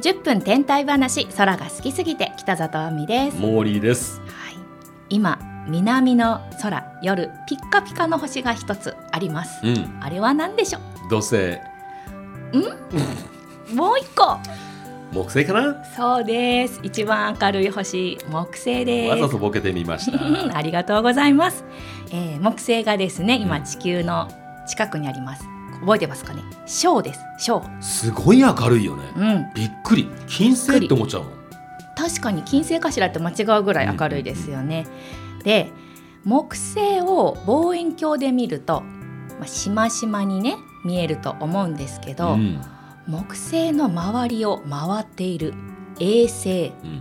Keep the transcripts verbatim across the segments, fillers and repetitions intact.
じゅっぷん天体話、空が好きすぎて北里亜美です。モーリーです、はい、今南の空、夜ピッカピカの星が一つあります、うん、あれは何でしょう。土星んもう一個木星かな。そうです。一番明るい星木星です。わざとボケてみましたありがとうございます、えー、木星がですね、今地球の近くにあります。覚えてますかね。小です。小すごい明るいよね、うん、びっくり。金星って思っちゃうもん。確かに金星かしらって間違うぐらい明るいですよね、うんうんうん、で木星を望遠鏡で見ると、まあ、しましまにね見えると思うんですけど、うん、木星の周りを回っている衛星、うん、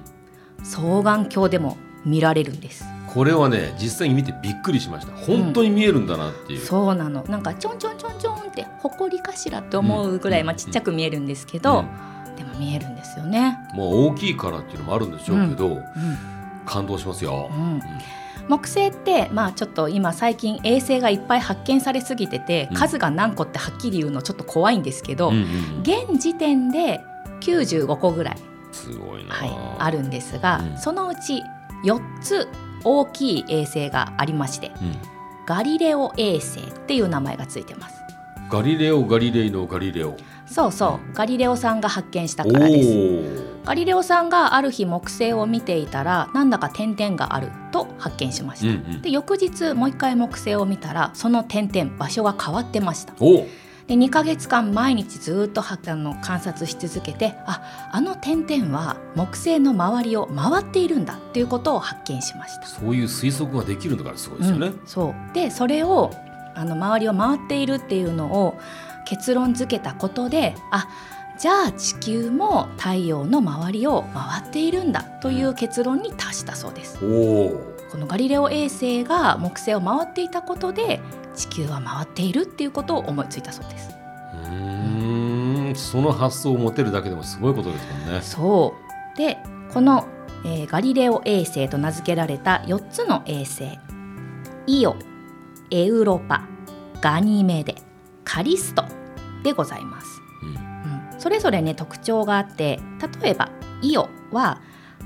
双眼鏡でも見られるんです。これはね、実際に見てびっくりしました。本当に見えるんだなっていう、うん、そうなの。なんかちょんちょんちょんちょんって埃かしらって思うぐらい、うんまあ、ちっちゃく見えるんですけど、うん、でも見えるんですよね。まあ、大きいからっていうのもあるんでしょうけど、うんうん、感動しますよ、うんうん、木星って、まあ、ちょっと今最近衛星がいっぱい発見されすぎてて、数が何個ってはっきり言うのちょっと怖いんですけど、うんうんうん、現時点できゅうじゅうごこぐらい、すごいな、はい、あるんですが、うん、そのうちよっつ大きい衛星がありまして、うん、ガリレオ衛星っていう名前がついてます。ガリレオ、ガリレイのガリレオ。そうそう、ガリレオさんが発見したからです。ガリレオさんがある日木星を見ていたら、なんだか点々があると発見しました、うんうん、で翌日もう一回木星を見たら、その点々場所が変わってました。おでにかげつかん毎日ずっとあの観察し続けて、あ、あの点々は木星の周りを回っているんだということを発見しました。そういう推測ができるのがすごいですよね、うん、そうで、それをあの周りを回っているっていうのを結論付けたことで、あ、じゃあ地球も太陽の周りを回っているんだという結論に達したそうです。おこのガリレオ衛星が木星を回っていたことで、地球は回っているっていうことを思いついたそうです。うーん、その発想を持てるだけでもすごいことですもんね。そうで、この、えー、ガリレオ衛星と名付けられたよっつの衛星、イオ、エウロパ、ガニメデ、カリストでございます、うんうん、それぞれね特徴があって、例えばイオは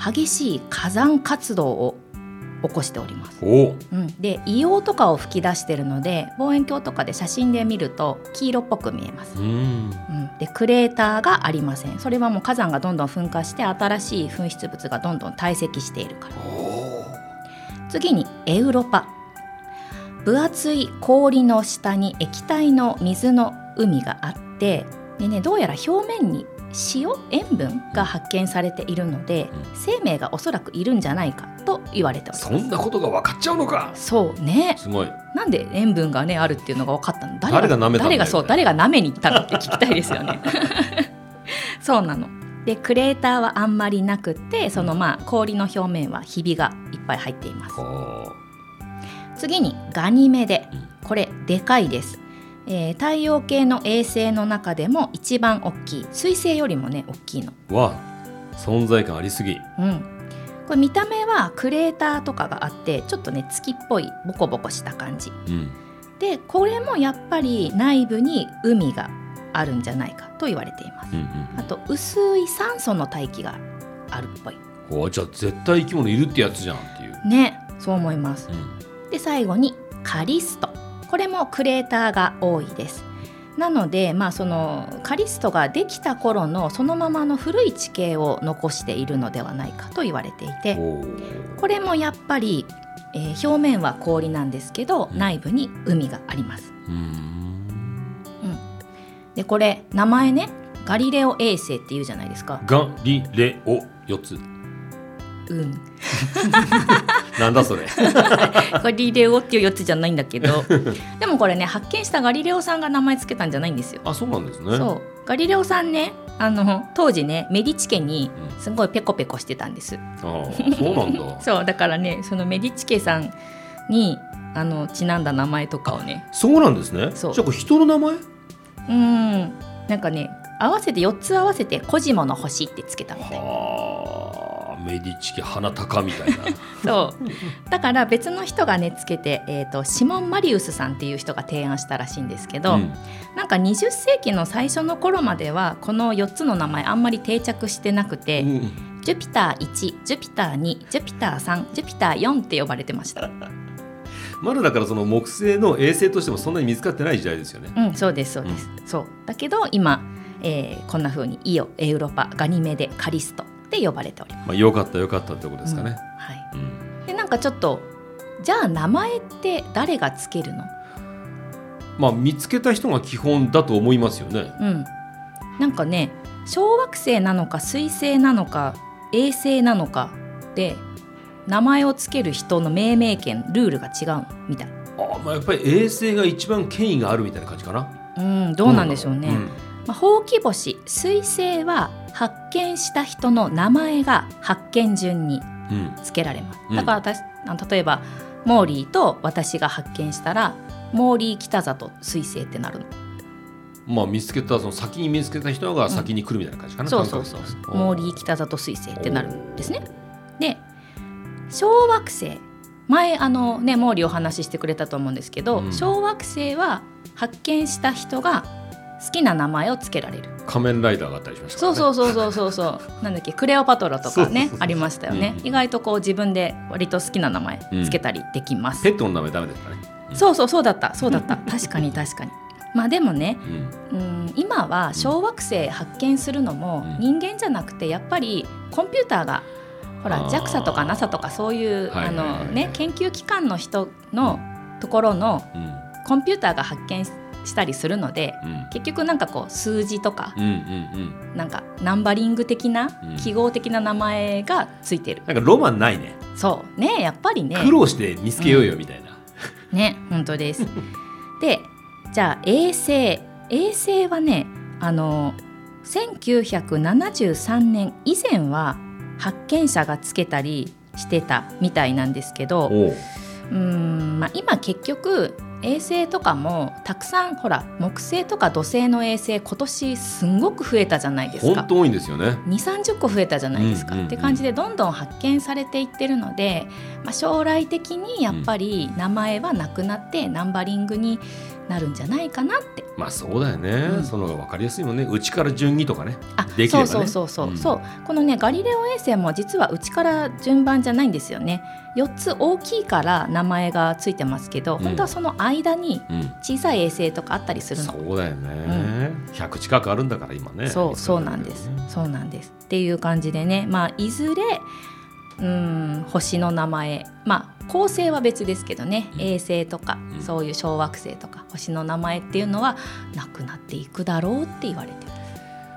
激しい火山活動を起こしております、うん、で硫黄とかを噴き出しているので、望遠鏡とかで写真で見ると黄色っぽく見えます。うん、うん、でクレーターがありません。それはもう火山がどんどん噴火して、新しい噴出物がどんどん堆積しているから。次にエウロパ、分厚い氷の下に液体の水の海があってで、ね、どうやら表面に塩、塩分が発見されているので、うん、生命がおそらくいるんじゃないかと言われております。そんなことが分かっちゃうのか。そうね、すごい。なんで塩分が、ね、あるっていうのが分かったの。誰が、誰が舐めたんだよ、誰が、そう、誰が舐めに行ったのって聞きたいですよねそうなので、クレーターはあんまりなくて、その、まあ、氷の表面はひびがいっぱい入っています。次にガニメデ、これでかいです。えー、太陽系の衛星の中でも一番大きい、水星よりもね大きいの。わ、存在感ありすぎ、うん、これ見た目はクレーターとかがあって、ちょっとね月っぽいボコボコした感じ、うん、でこれもやっぱり内部に海があるんじゃないかと言われています、うんうんうん、あと薄い酸素の大気があるっぽい。お、じゃあ絶対生き物いるってやつじゃんっていうね、そう思います、うん、で最後にカリスト、これもクレーターが多いです。なので、まあ、そのカリストができた頃のそのままの古い地形を残しているのではないかと言われていて、これもやっぱり、えー、表面は氷なんですけど、うん、内部に海があります、うんうん、でこれ名前ね、ガリレオ衛星っていうじゃないですか。ガリレオよっつ、うんなんだそれガリレオっていうよっつじゃないんだけどでもこれね、発見したガリレオさんが名前つけたんじゃないんですよ。あ、そうなんですね。そう、ガリレオさんね、あの当時ねメディチ家にすごいペコペコしてたんです、うん、あ、そうなんだそうだからね、そのメディチ家さんにあのちなんだ名前とかをね。そうなんですね。そう、じゃあ人の名前、うーん、なんかね合わせてよっつ合わせてコジモの星ってつけたみたいな。メディチ家鼻高みたいなそうだから別の人がねつけて、えーと、シモン・マリウスさんっていう人が提案したらしいんですけど、うん、なんかにじゅっ世紀の最初の頃まではこのよっつの名前あんまり定着してなくて、うん、ジュピターいち、ジュピターに、ジュピターさん、ジュピターよんって呼ばれてましたまだだからその木星の衛星としてもそんなに見つかってない時代ですよね。うん、そうですそうです、うん、そうだけど今、えー、こんな風にイオ、エウロパ、ガニメデ、カリストで呼ばれております。まあ、よかったよかったってことですかね、うんはいうん、でなんかちょっとじゃあ名前って誰がつけるの、まあ、見つけた人が基本だと思いますよね、うん、なんかね小惑星なのか水星なのか衛星なのかで名前をつける人の命名権ルールが違うみたい。あ、まあ、やっぱり衛星が一番権威があるみたいな感じかな。うん、どうなんでしょうね、うんうんまあ、ほうき星水星は発見した人の名前が発見順につけられます、うん、だから私例えばモーリーと私が発見したらモーリー北里水星ってなるの。まあ、見つけたその先に見つけた人が先に来るみたいな感じかな、うん、そうそうそうモーリー北里水星ってなるんですね。で小惑星前あの、ね、モーリーお話ししてくれたと思うんですけど、うん、小惑星は発見した人が好きな名前をつけられる。仮面ライダーがあったりしましたからね。そうそうそうそうそうなんだっけクレオパトラとかねありましたよね、うん、意外とこう自分で割と好きな名前つけたりできます、うん、ペットの名前ダメですかね、うん、そうそうそうだったそうだった確かに確かにまあでもね、うん、うん今は小惑星発見するのも人間じゃなくてやっぱりコンピューターがほら ジャクサ とか ナサ とかそういう、はいはいはいはい、あのね研究機関の人のところのコンピューターが発見してしたりするので、うん、結局なんかこう数字とか、うんうんうん、なんかナンバリング的な、うん、記号的な名前がついてる。なんかロマンないね。そうねやっぱりね苦労して見つけようよみたいな、うん、ね本当ですでじゃあ衛星衛星はねあのせんきゅうひゃくななじゅうさんねん以前は発見者がつけたりしてたみたいなんですけどうーん、まあ、今結局衛星とかもたくさんほら木星とか土星の衛星今年すんごく増えたじゃないですか。本当多いんですよね。にじゅう、さんじゅっこ増えたじゃないですか、うんうんうん、って感じでどんどん発見されていってるので、まあ、将来的にやっぱり名前はなくなってナンバリングになるんじゃないかなって、うん、まあそうだよね、うん、その方が分かりやすいもんね。うちから順にとかねあできればねそうそうそうそう、うん、そうこのねガリレオ衛星も実はうちから順番じゃないんですよね。よっつ大きいから名前がついてますけど、うん、本当はその間に小さい衛星とかあったりするの、うん、そうだよね、うん、ひゃく近くあるんだから今ねそう、そうなんです、そうなんですっていう感じでね、まあ、いずれうーん星の名前、まあ、恒星は別ですけどね、うん、衛星とか、うん、そういう小惑星とか星の名前っていうのはなくなっていくだろうって言われてる。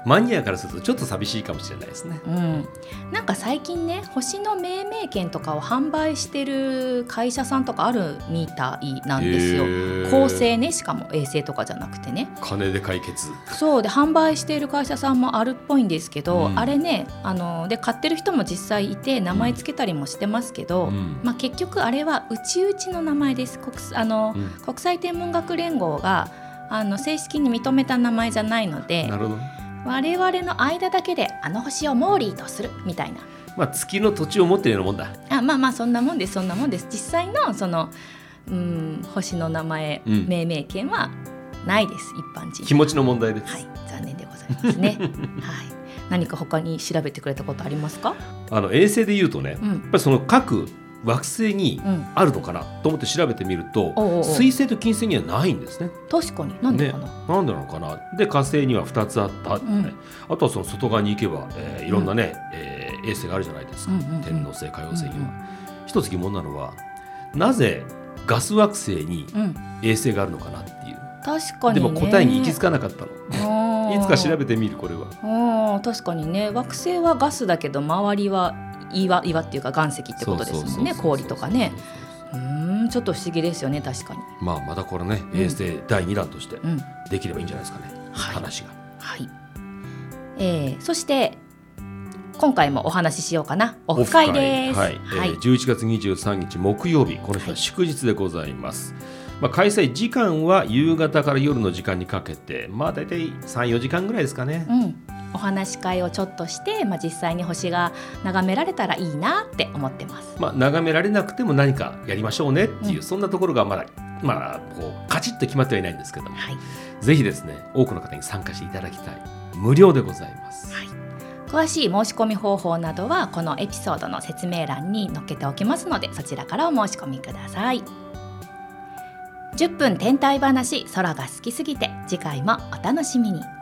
マニアからするとちょっと寂しいかもしれないですね、うん、なんか最近ね星の命名権とかを販売してる会社さんとかあるみたいなんですよ。恒星ねしかも衛星とかじゃなくてね金で解決そうで販売している会社さんもあるっぽいんですけど、うん、あれねあので買ってる人も実際いて名前つけたりもしてますけど、うんまあ、結局あれはうちうちの名前です。 国, あの、うん、国際天文学連合があの正式に認めた名前じゃないのでなるほど我々の間だけであの星をモーリーとするみたいな、まあ、月の土地を持っているようなもんだ。あまあまあそんなもんですそんなもんです。実際 の, そのうーん星の名前、うん、命名権はないです一般人。気持ちの問題です、はい、残念でございますね、はい、何か他に調べてくれたことありますか。あの衛星でいうとね、うん、やっぱりその各惑星にあるのかなと思って調べてみると、うん、おうおう水星と金星にはないんですね。確かになんでかな、ね、なんでなのかな。で火星にはふたつあった、うん、あとはその外側に行けば、えー、いろんなね、うんえー、衛星があるじゃないですか、うんうんうん、天王星海王星には、うんうん、一つ疑問なのはなぜガス惑星に衛星があるのかなっていう、うん、確かにねでも答えに行き着かなかったのいつか調べてみるこれは。あ確かにね惑星はガスだけど周りは岩, 岩っていうか岩石ってことですもんね。氷とかねうーんちょっと不思議ですよね確かに、まあ、まだこれね、うん、衛星だいにだんとしてできればいいんじゃないですかね、うん、話が、はいはいえー、そして今回もお話ししようかなオフ会です。はいはいえー、じゅういちがつにじゅうさんにち木曜日この日は祝日でございます、はいまあ、開催時間は夕方から夜の時間にかけてまあだいたいさん、よじかんぐらいですかね、うんお話し会をちょっとして、まあ、実際に星が眺められたらいいなって思ってます、まあ、眺められなくても何かやりましょうねっていう、うん、そんなところがまだ、まあ、こうカチッと決まってはいないんですけども、はい、ぜひですね多くの方に参加していただきたい。無料でございます、はい、詳しい申し込み方法などはこのエピソードの説明欄に載っけておきますので、そちらからお申し込みください。じゅっぷん天体話、空が好きすぎて。次回もお楽しみに。